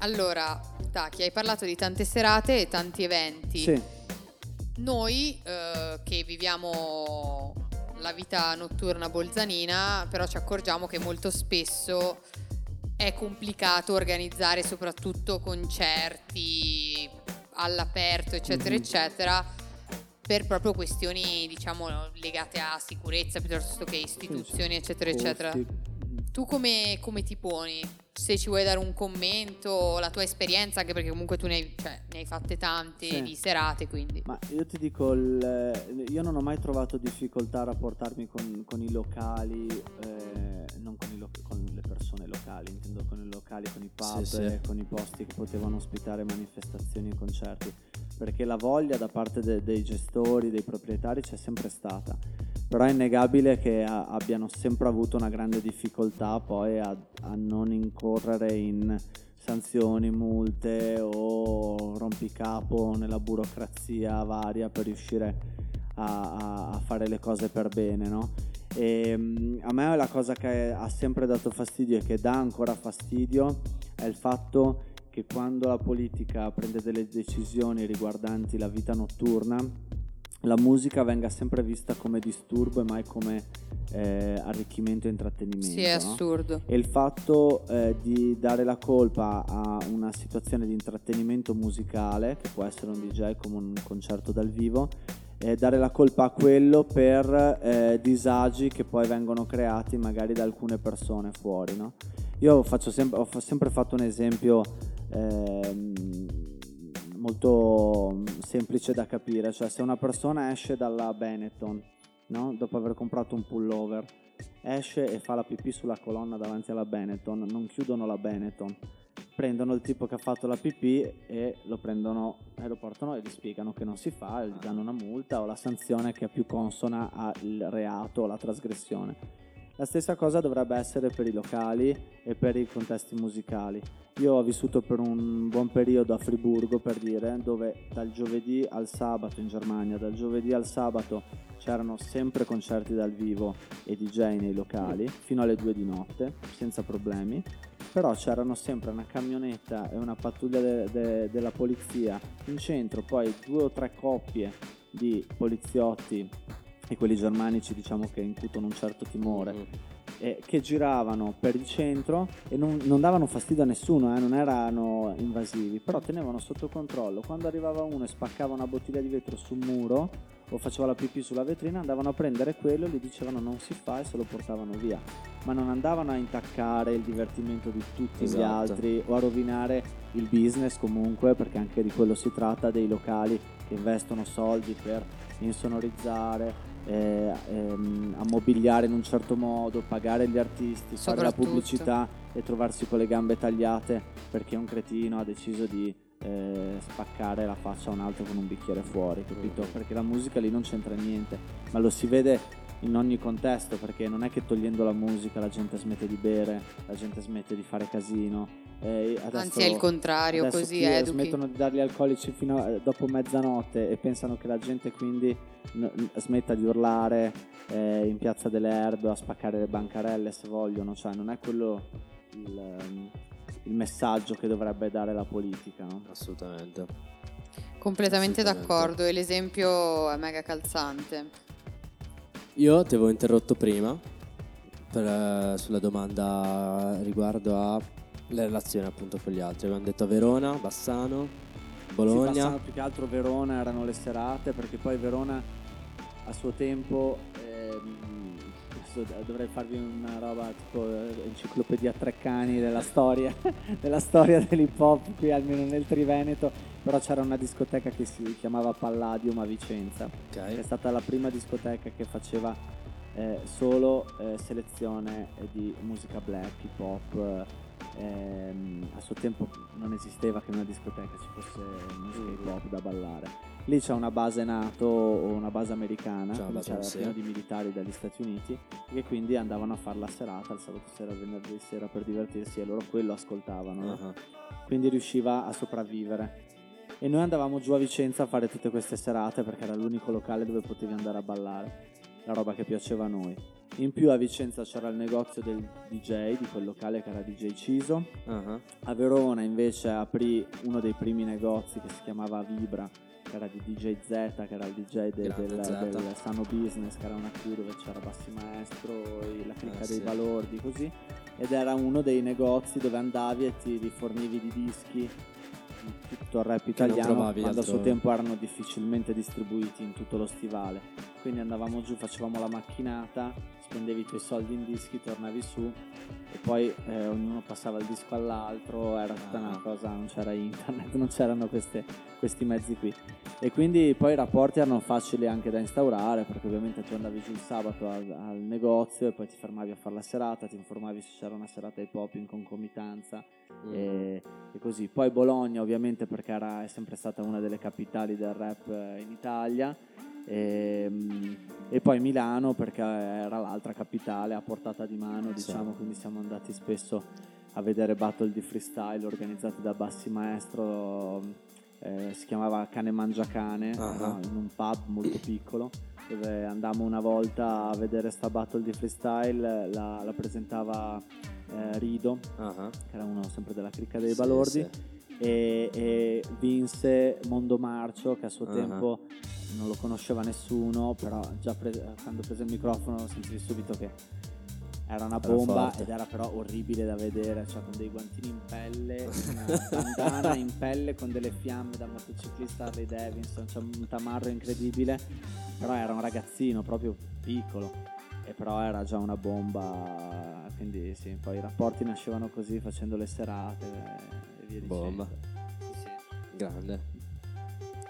Allora, Tachi, hai parlato di tante serate e tanti eventi. Sì. Noi eh, che viviamo la vita notturna bolzanina, però ci accorgiamo che molto spesso è complicato organizzare soprattutto concerti all'aperto eccetera mm-hmm. eccetera, per proprio questioni diciamo legate a sicurezza piuttosto che istituzioni sì, eccetera costi. eccetera. Tu come, come ti poni? Se ci vuoi dare un commento, la tua esperienza, anche perché comunque tu ne hai, cioè, ne hai fatte tante sì. di serate, quindi. Ma io ti dico, il, io non ho mai trovato difficoltà a rapportarmi con, con i locali, eh, non con, i lo, con le persone locali, intendo con i locali, con i pub, sì, sì. con i posti che potevano ospitare manifestazioni e concerti, perché la voglia da parte de, dei gestori, dei proprietari c'è sempre stata. Però è innegabile che a, abbiano sempre avuto una grande difficoltà poi a, a non incorrere in sanzioni, multe o rompicapo nella burocrazia varia per riuscire a, a, a fare le cose per bene, no? E a me la cosa che ha sempre dato fastidio e che dà ancora fastidio è il fatto che quando la politica prende delle decisioni riguardanti la vita notturna, la musica venga sempre vista come disturbo e mai come eh, arricchimento e intrattenimento. Sì, è assurdo. No? E il fatto eh, di dare la colpa a una situazione di intrattenimento musicale, che può essere un D J come un concerto dal vivo, eh, dare la colpa a quello per eh, disagi che poi vengono creati magari da alcune persone fuori. No? Io faccio sem- ho fa- sempre fatto un esempio... Ehm, molto semplice da capire, cioè se una persona esce dalla Benetton, no? Dopo aver comprato un pullover, esce e fa la pipì sulla colonna davanti alla Benetton, non chiudono la Benetton, prendono il tipo che ha fatto la pipì e lo prendono e lo portano e gli spiegano che non si fa, gli danno una multa o la sanzione che è più consona al reato o alla trasgressione. La stessa cosa dovrebbe essere per i locali e per i contesti musicali. Io ho vissuto per un buon periodo a Friburgo, per dire, dove dal giovedì al sabato in Germania, dal giovedì al sabato c'erano sempre concerti dal vivo e D J nei locali, fino alle due di notte, senza problemi, però c'erano sempre una camionetta e una pattuglia de- de- della polizia in centro, poi due o tre coppie di poliziotti e quelli germanici diciamo che incutono un certo timore mm. eh, che giravano per il centro e non, non davano fastidio a nessuno, eh, non erano invasivi, però tenevano sotto controllo. Quando arrivava uno e spaccava una bottiglia di vetro sul muro o faceva la pipì sulla vetrina, andavano a prendere quello, gli dicevano non si fa e se lo portavano via, ma non andavano a intaccare il divertimento di tutti, esatto, gli altri, o a rovinare il business comunque, perché anche di quello si tratta, dei locali che investono soldi per insonorizzare, Eh, ehm, ammobiliare in un certo modo, pagare gli artisti, fare la pubblicità e trovarsi con le gambe tagliate perché un cretino ha deciso di eh, spaccare la faccia a un altro con un bicchiere fuori, capito? Mm. Perché la musica lì non c'entra niente, ma lo si vede in ogni contesto, perché non è che togliendo la musica la gente smette di bere, la gente smette di fare casino, eh, adesso, anzi è il contrario, così è, smettono di dargli alcolici fino a, dopo mezzanotte, e pensano che la gente quindi smetta di urlare eh, in Piazza delle Erbe o a spaccare le bancarelle se vogliono, cioè non è quello il, il messaggio che dovrebbe dare la politica, no? Assolutamente, completamente, assolutamente d'accordo, e l'esempio è mega calzante. Io ti avevo interrotto prima per, sulla domanda riguardo alla relazione appunto con gli altri. Abbiamo detto a Verona, Bassano, Bologna. Sì, Bassano, più che altro Verona erano le serate, perché poi Verona a suo tempo, eh, dovrei farvi una roba tipo enciclopedia Treccani della storia, della storia dell'hip hop qui almeno nel Triveneto. Però c'era una discoteca che si chiamava Palladium a Vicenza, okay, che è stata la prima discoteca che faceva eh, solo eh, selezione di musica black, hip hop. Eh, a suo tempo non esisteva che in una discoteca ci fosse musica hip hop da ballare. Lì c'è una base NATO o una base americana, c'è una c'era pieno di militari dagli Stati Uniti, che quindi andavano a fare la serata il sabato sera, il venerdì sera per divertirsi, e loro quello ascoltavano, uh-huh, quindi riusciva a sopravvivere. E noi andavamo giù a Vicenza a fare tutte queste serate perché era l'unico locale dove potevi andare a ballare la roba che piaceva a noi. In più a Vicenza c'era il negozio del D J di quel locale che era D J Ciso, uh-huh. A Verona invece aprì uno dei primi negozi che si chiamava Vibra, che era di D J Z, che era il D J de, del, del Sano Business, che era una crew dove c'era Bassi Maestro, la cricca, eh, dei sì, Balordi, così, ed era uno dei negozi dove andavi e ti rifornivi di dischi, tutto il rap italiano, quando a suo tempo erano difficilmente distribuiti in tutto lo stivale. Quindi andavamo giù, facevamo la macchinata, spendevi i tuoi soldi in dischi, tornavi su e poi eh, ognuno passava il disco all'altro, era tutta una cosa, non c'era internet, non c'erano queste, questi mezzi qui, e quindi poi i rapporti erano facili anche da instaurare, perché ovviamente tu andavi giù il sabato al, al negozio e poi ti fermavi a fare la serata, ti informavi se c'era una serata hip hop in concomitanza, mm. e, e così. Poi Bologna ovviamente, perché era, è sempre stata una delle capitali del rap in Italia, E, e poi Milano, perché era l'altra capitale a portata di mano, diciamo, sì. Quindi siamo andati spesso a vedere battle di freestyle organizzati da Bassi Maestro, eh, si chiamava Cane Mangia Cane, uh-huh. no, in un pub molto piccolo, dove andammo una volta a vedere sta battle di freestyle, la, la presentava eh, Rido, uh-huh. che era uno sempre della cricca dei sì, Balordi, sì. E, e vinse Mondo Marcio, che a suo uh-huh. tempo non lo conosceva nessuno, però già pre- quando prese il microfono sentivi subito che era una bomba, era ed era però orribile da vedere, cioè con dei guantini in pelle, una bandana in pelle con delle fiamme da motociclista Harley Davidson, cioè un tamarro incredibile, però era un ragazzino proprio piccolo e però era già una bomba, quindi sì, poi i rapporti nascevano così, facendo le serate e via dicendo. Sì. Grande.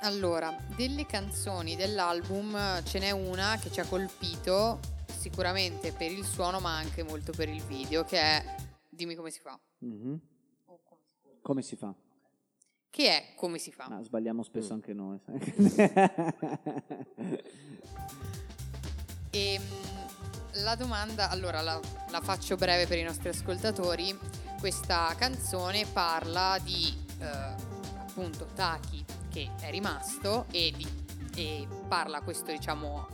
Allora, delle canzoni dell'album ce n'è una che ci ha colpito sicuramente per il suono, ma anche molto per il video, che è Dimmi come si fa. Mm-hmm. O come si fa. Come si fa. Che è Come si fa. Ah, sbagliamo spesso mm. anche noi. E la domanda, allora la, la faccio breve per i nostri ascoltatori. Questa canzone parla di eh, appunto Tachi, che è rimasto, e, di, e parla questo, diciamo,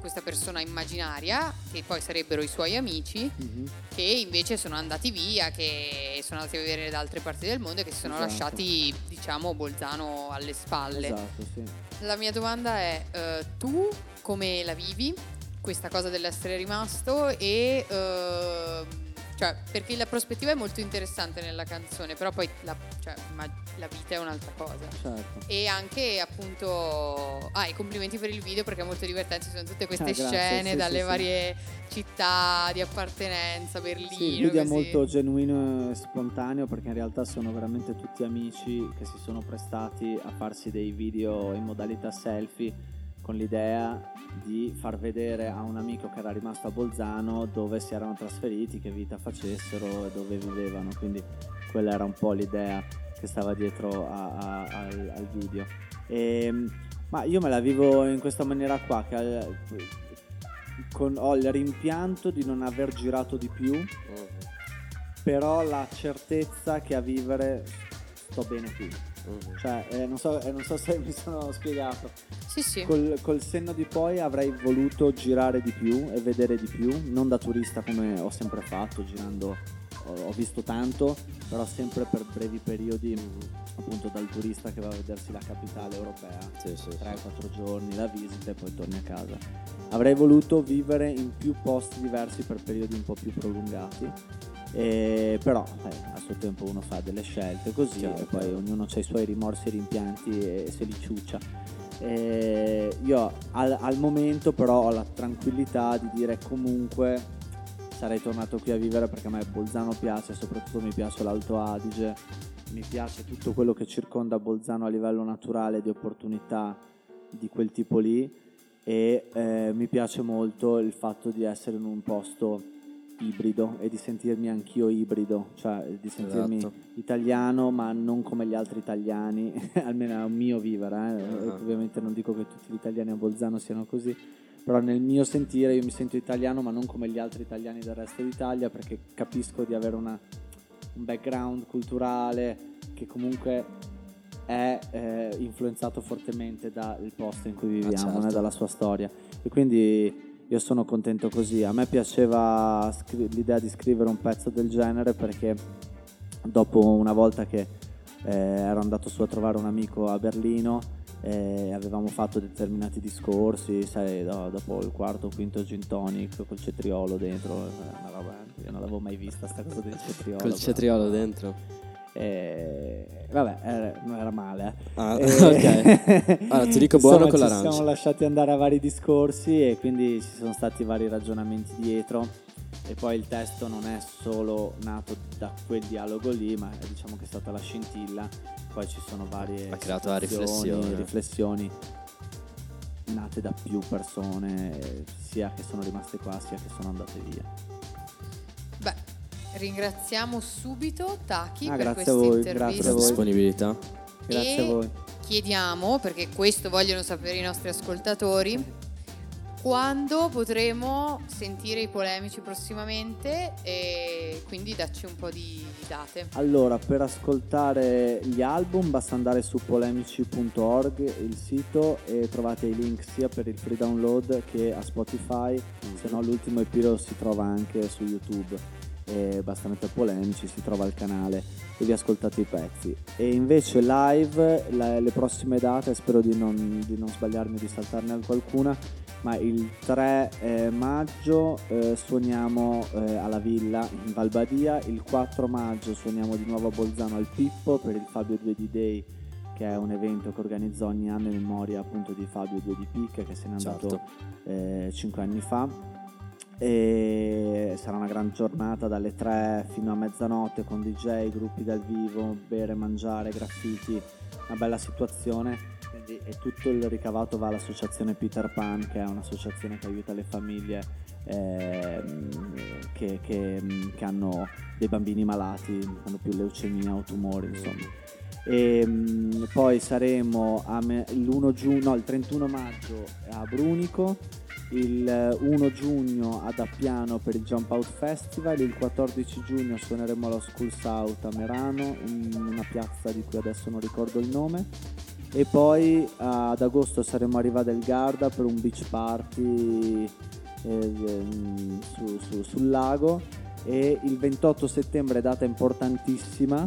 questa persona immaginaria che poi sarebbero i suoi amici, mm-hmm. che invece sono andati via, che sono andati a vivere da altre parti del mondo e che si sono esatto. lasciati, diciamo, Bolzano alle spalle. Esatto, sì. La mia domanda è: eh, tu come la vivi? questa cosa dell'essere rimasto e uh, cioè, perché la prospettiva è molto interessante nella canzone, però poi la, cioè, ma la vita è un'altra cosa. Certo. E anche appunto ah, i complimenti per il video, perché è molto divertente, ci sono tutte queste ah, scene sì, dalle sì, varie sì. città di appartenenza, Berlino. Sì, il video così. È molto genuino e spontaneo, perché in realtà sono veramente tutti amici che si sono prestati a farsi dei video in modalità selfie, con l'idea di far vedere a un amico che era rimasto a Bolzano dove si erano trasferiti, che vita facessero e dove vivevano. Quindi quella era un po' l'idea che stava dietro a, a, al, al video. E, ma io me la vivo in questa maniera qua, che con, ho il rimpianto di non aver girato di più, però la certezza che a vivere sto bene qui. Cioè, eh, non so, eh, non so se mi sono spiegato. Sì, sì. Col, col senno di poi avrei voluto girare di più e vedere di più, non da turista come ho sempre fatto, girando ho, ho visto tanto, però sempre per brevi periodi, appunto dal turista che va a vedersi la capitale europea, sì, sì, tre o quattro giorni la visita e poi torni a casa. Avrei voluto vivere in più posti diversi per periodi un po' più prolungati. E però eh, a suo tempo uno fa delle scelte così, certo. E poi ognuno ha i suoi rimorsi e rimpianti e se li ciuccia. E io al, al momento però ho la tranquillità di dire comunque sarei tornato qui a vivere, perché a me Bolzano piace, soprattutto mi piace l'Alto Adige, mi piace tutto quello che circonda Bolzano a livello naturale, di opportunità di quel tipo lì, e eh, mi piace molto il fatto di essere in un posto ibrido e di sentirmi anch'io ibrido, cioè di sentirmi esatto. italiano, ma non come gli altri italiani, almeno è un mio vivere, eh. Uh-huh. Ovviamente non dico che tutti gli italiani a Bolzano siano così, però nel mio sentire io mi sento italiano, ma non come gli altri italiani del resto d'Italia, perché capisco di avere una, un background culturale che comunque è eh, influenzato fortemente dal posto in cui viviamo, ah, certo. né, dalla sua storia, e quindi io sono contento così. A me piaceva scri- l'idea di scrivere un pezzo del genere, perché dopo, una volta che eh, ero andato su a trovare un amico a Berlino, eh, avevamo fatto determinati discorsi, sai, no, dopo il quarto o quinto gin tonic col cetriolo dentro, una roba, io non l'avevo mai vista sta cosa del cetriolo. Col cetriolo però, dentro? E vabbè, era, non era male. Eh. Ah, e, ok. Allora, ti dico buono, insomma, con l'arancia. Ci siamo lasciati andare a vari discorsi e quindi ci sono stati vari ragionamenti dietro. E poi il testo non è solo nato da quel dialogo lì, ma è, diciamo che è stata la scintilla. Poi ci sono varie ha creato la riflessione. riflessioni nate da più persone, sia che sono rimaste qua, sia che sono andate via. Beh. Ringraziamo subito Tachi ah, per questa voi, intervista. Grazie a voi. Disponibilità. Grazie e a voi. Chiediamo, perché questo vogliono sapere i nostri ascoltatori, quando potremo sentire i Polemici prossimamente, e quindi dacci un po' di date. Allora, per ascoltare gli album basta andare su polemici punto org, il sito, e trovate i link sia per il free download che a Spotify, mm. se no l'ultimo E P lo si trova anche su YouTube. E basta mettere Polemici, si trova il canale e vi ascoltate i pezzi. E invece live la, le prossime date, spero di non, di non sbagliarmi, di saltarne qualcuna, ma il tre eh, maggio eh, suoniamo eh, alla Villa in Val Badia, il quattro maggio suoniamo di nuovo a Bolzano al Pippo per il Fabio due D Day, che è un evento che organizzo ogni anno in memoria appunto di Fabio due D Pic, che se n'è andato certo. eh, cinque anni fa. E sarà una gran giornata dalle tre fino a mezzanotte, con D J, gruppi dal vivo, bere, mangiare, graffiti, una bella situazione. Quindi, e tutto il ricavato va all'associazione Peter Pan, che è un'associazione che aiuta le famiglie eh, che, che, che hanno dei bambini malati, hanno più leucemia o tumori, insomma. E poi saremo a me, l'primo giugno, no, il trentuno maggio a Brunico, il primo giugno ad Appiano per il Jump Out Festival, il quattordici giugno suoneremo allo Schools Out a Merano, in una piazza di cui adesso non ricordo il nome, e poi ad agosto saremo a Riva del Garda per un beach party eh, su, su, sul lago, e il ventotto settembre, data importantissima,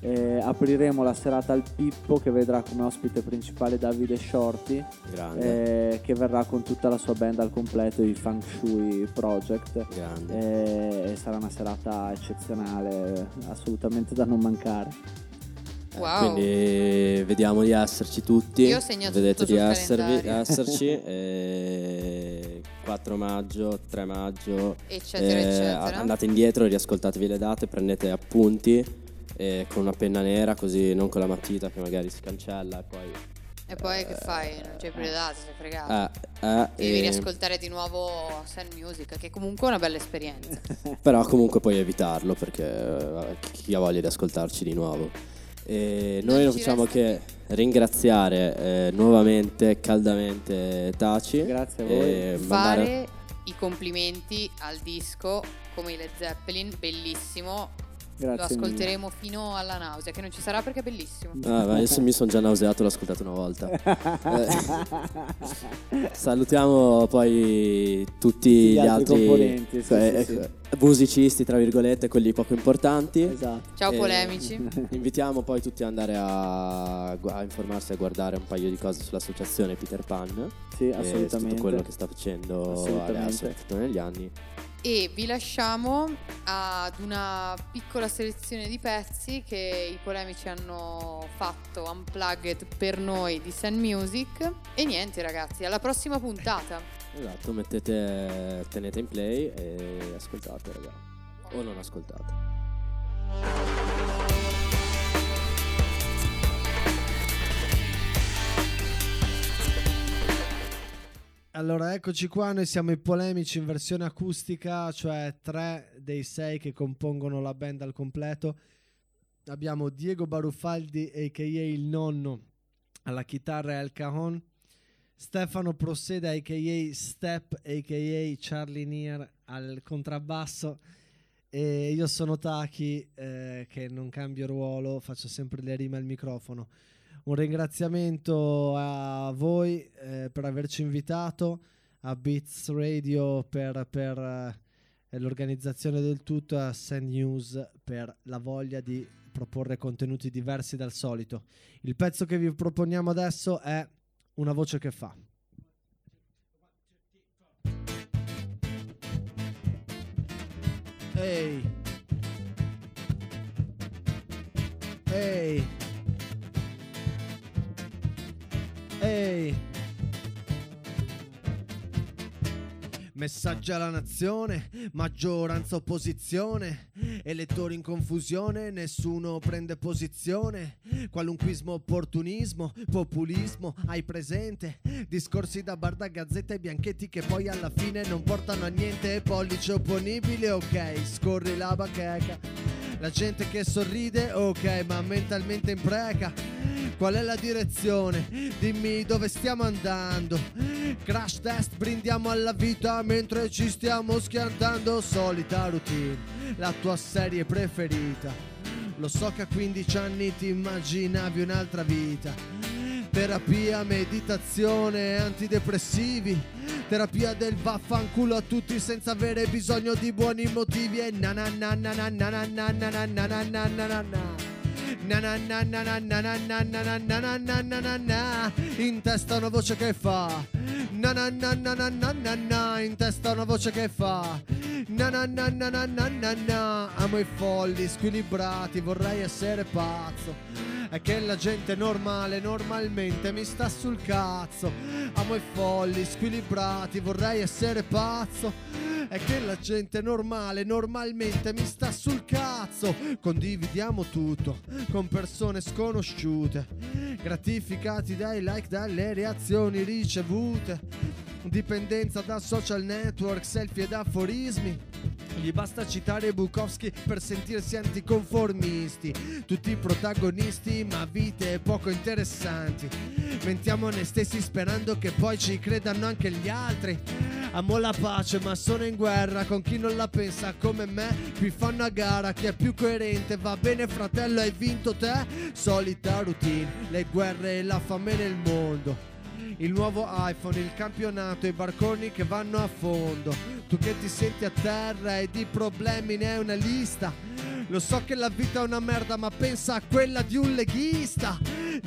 Eh, apriremo la serata al Pippo, che vedrà come ospite principale Davide Shorty, eh, che verrà con tutta la sua band al completo, i Feng Shui Project, eh, e sarà una serata eccezionale, assolutamente da non mancare. Wow. Quindi vediamo di esserci tutti. Io segno vedete tutto di esservi, esserci e quattro maggio, tre maggio eccetera, eh, eccetera. Andate indietro, riascoltatevi le date, prendete appunti e con una penna nera, così non con la matita che magari si cancella e poi e poi eh, che fai? Non c'è più le date, sei fregato, eh, eh, devi e... riascoltare di nuovo Send Music, che è comunque è una bella esperienza. Però comunque puoi evitarlo, perché vabbè, chi ha voglia di ascoltarci di nuovo. E noi non, non facciamo che ringraziare eh, nuovamente, caldamente Tachi. Grazie a voi. E fare mandare... i complimenti al disco come i Led Zeppelin, bellissimo. Grazie, lo ascolteremo mille. Fino alla nausea, che non ci sarà perché è bellissimo. Ah, ma io mi sono già nauseato, l'ho ascoltato una volta. eh, salutiamo poi tutti gli, gli altri, altri componenti, cioè, sì, sì, eh, sì. musicisti tra virgolette, quelli poco importanti. Esatto. Ciao e Polemici. Invitiamo poi tutti ad andare a, a informarsi e a guardare un paio di cose sull'associazione Peter Pan. Sì, assolutamente. Tutto quello che sta facendo adesso, tutto negli anni. E vi lasciamo ad una piccola selezione di pezzi che i Polemici hanno fatto unplugged per noi di Send Music. E niente ragazzi, alla prossima puntata. Esatto, mettete, tenete in play e ascoltate ragazzi, o non ascoltate. Allora, eccoci qua, noi siamo i Polemici in versione acustica, cioè tre dei sei che compongono la band al completo. Abbiamo Diego Baruffaldi, a k a il nonno, alla chitarra e al cajon, Stefano Proceda, a k a. Step, a k a. Charlie Near, al contrabbasso, e io sono Tachi, eh, che non cambio ruolo, faccio sempre le rime al microfono. Un ringraziamento a voi eh, per averci invitato, a Beats Radio per, per eh, l'organizzazione del tutto, a Send News per la voglia di proporre contenuti diversi dal solito. Il pezzo che vi proponiamo adesso è Una voce che fa. Ehi! Hey. Ehi! Hey. Ehi. Messaggio alla nazione, maggioranza opposizione, elettori in confusione, nessuno prende posizione, qualunquismo opportunismo, populismo, hai presente, discorsi da bar, da gazzetta e bianchetti che poi alla fine non portano a niente, pollice opponibile, ok, scorri la bacheca, la gente che sorride, ok, ma mentalmente in preca. Qual è la direzione? Dimmi dove stiamo andando. Crash test, brindiamo alla vita mentre ci stiamo schiantando. Solita routine, la tua serie preferita. Lo so che a quindici anni ti immaginavi un'altra vita. Terapia, meditazione, antidepressivi. Terapia del vaffanculo a tutti senza avere bisogno di buoni motivi. E na na na na na na na na na na na na. Na na na na na na na na na na na na na na. In testa una voce che fa. Na na na na na na na na. In testa una voce che fa. Na na na na na na na na. Amo i folli squilibrati, vorrei essere pazzo. È che la gente normale normalmente mi sta sul cazzo. Amo i folli squilibrati, vorrei essere pazzo. È che la gente normale normalmente mi sta sul cazzo. Condividiamo tutto con persone sconosciute, gratificati dai like, dalle reazioni ricevute. Dipendenza da social network, selfie ed aforismi. Gli basta citare Bukowski per sentirsi anticonformisti. Tutti protagonisti ma vite poco interessanti. Mentiamo a noi stessi sperando che poi ci credano anche gli altri. Amo la pace ma sono in guerra con chi non la pensa come me. Qui fanno a gara chi è più coerente. Va bene fratello, hai vinto te. Solita routine, le guerre e la fame nel mondo. Il nuovo iPhone, il campionato, i barconi che vanno a fondo. Tu che ti senti a terra e di problemi ne hai una lista. Lo so che la vita è una merda, ma pensa a quella di un leghista.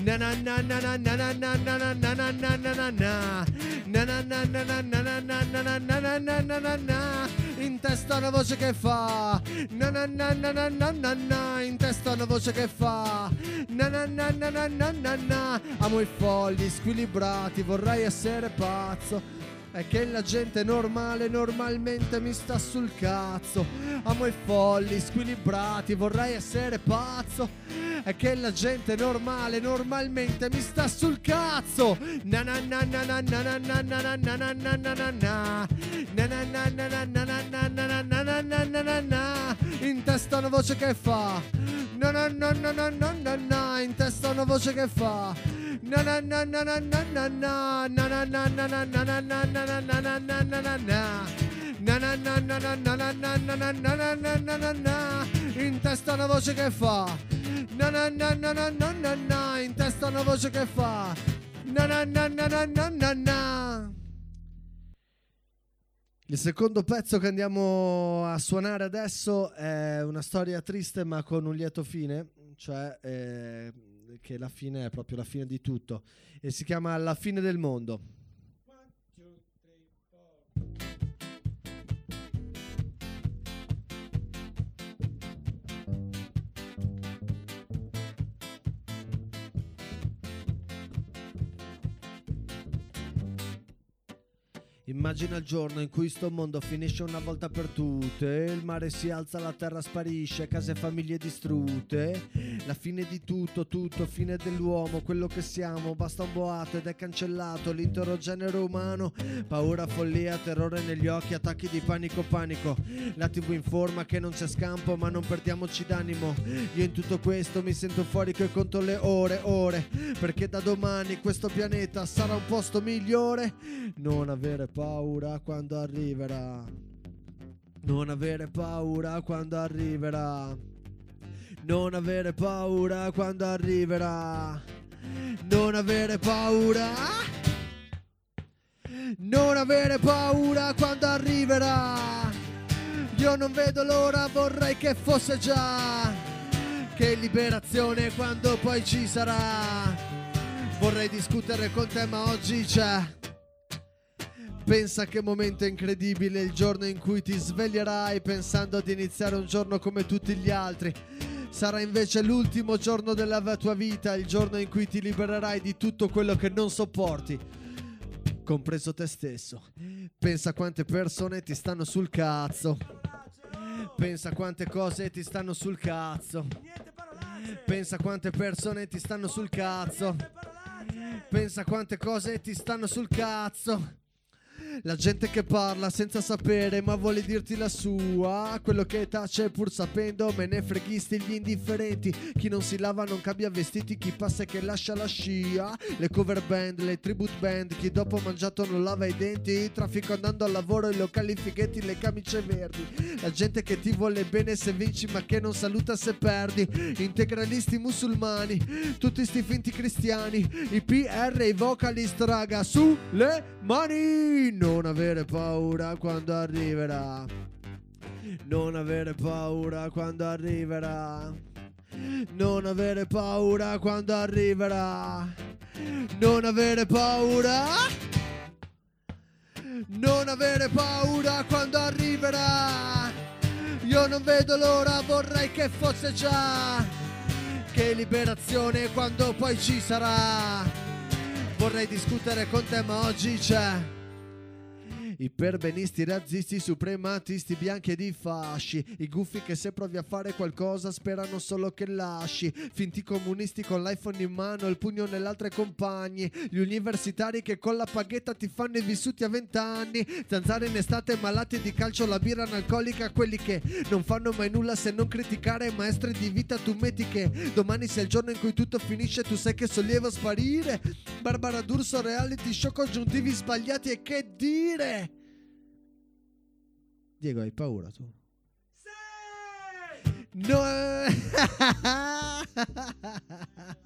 Na na na na na na na na na na na na na. Na na na na na na na na na na na. In testa una voce che fa. Na na na na na na na. In testa una voce che fa. Na na na na na na na. Amo i folli squilibrati, vorrei essere pazzo. È che la gente normale normalmente mi sta sul cazzo. Amo i folli squilibrati, vorrei essere pazzo. È che la gente normale normalmente mi sta sul cazzo. Na na na na na na na na na na na na. Na na na na na na na na na na na. In testa una voce che fa. Na na na na na na na. In testa una voce che fa. Na na na na na na na na na na na na na na na na na na na. Na na na na na na na na na na na. In testa una voce che fa. Na na na na na na na. In testa una voce che fa. Na na na na na na na. Il secondo pezzo che andiamo a suonare adesso è una storia triste ma con un lieto fine, cioè eh, che la fine è proprio la fine di tutto, e si chiama La fine del mondo. One, two, three, four. Immagina il giorno in cui sto mondo finisce una volta per tutte. Il mare si alza, la terra sparisce, case e famiglie distrutte. La fine di tutto, tutto, fine dell'uomo, quello che siamo. Basta un boato ed è cancellato l'intero genere umano. Paura, follia, terrore negli occhi, attacchi di panico, panico. La tivù informa che non c'è scampo, ma non perdiamoci d'animo. Io in tutto questo mi sento euforico e conto le ore, ore, perché da domani questo pianeta sarà un posto migliore. Non avere paura. Paura quando arriverà. Non avere paura quando arriverà. Non avere paura quando arriverà. Non avere paura. Non avere paura quando arriverà. Io non vedo l'ora, vorrei che fosse già. Che liberazione quando poi ci sarà. Vorrei discutere con te ma oggi c'è. Pensa che momento incredibile il giorno in cui ti sveglierai pensando ad iniziare un giorno come tutti gli altri. Sarà invece l'ultimo giorno della tua vita, il giorno in cui ti libererai di tutto quello che non sopporti, compreso te stesso. Pensa quante persone ti stanno sul cazzo. Pensa quante cose ti stanno sul cazzo. Pensa quante persone ti stanno sul cazzo. Pensa quante cose ti stanno sul cazzo. La gente che parla senza sapere ma vuole dirti la sua. Quello che tace pur sapendo, me ne freghisti gli indifferenti. Chi non si lava non cambia vestiti, chi passa e che lascia la scia. Le cover band, le tribute band, chi dopo mangiato non lava i denti. Il traffico andando al lavoro, i locali fighetti, le camicie verdi. La gente che ti vuole bene se vinci ma che non saluta se perdi. Integralisti musulmani, tutti sti finti cristiani. I P R, i vocalist raga, su le mani. Non avere paura quando arriverà. Non avere paura quando arriverà. Non avere paura quando arriverà. Non avere paura. Non avere paura quando arriverà. Io non vedo l'ora, vorrei che fosse già. Che liberazione quando poi ci sarà. Vorrei discutere con te ma oggi c'è. I perbenisti, razzisti, suprematisti, bianchi e di fasci. I gufi che se provi a fare qualcosa sperano solo che lasci. Finti comunisti con l'iPhone in mano, il pugno nell'altro e compagni. Gli universitari che con la paghetta ti fanno i vissuti a vent'anni. Zanzare in estate, malati di calcio, la birra analcolica. Quelli che non fanno mai nulla se non criticare. Maestri di vita, tu metti che domani sia il giorno in cui tutto finisce. Tu sai che sollievo sparire. Barbara D'Urso, reality show, congiuntivi sbagliati e che dire. Diego, hai paura tu? Sì! No!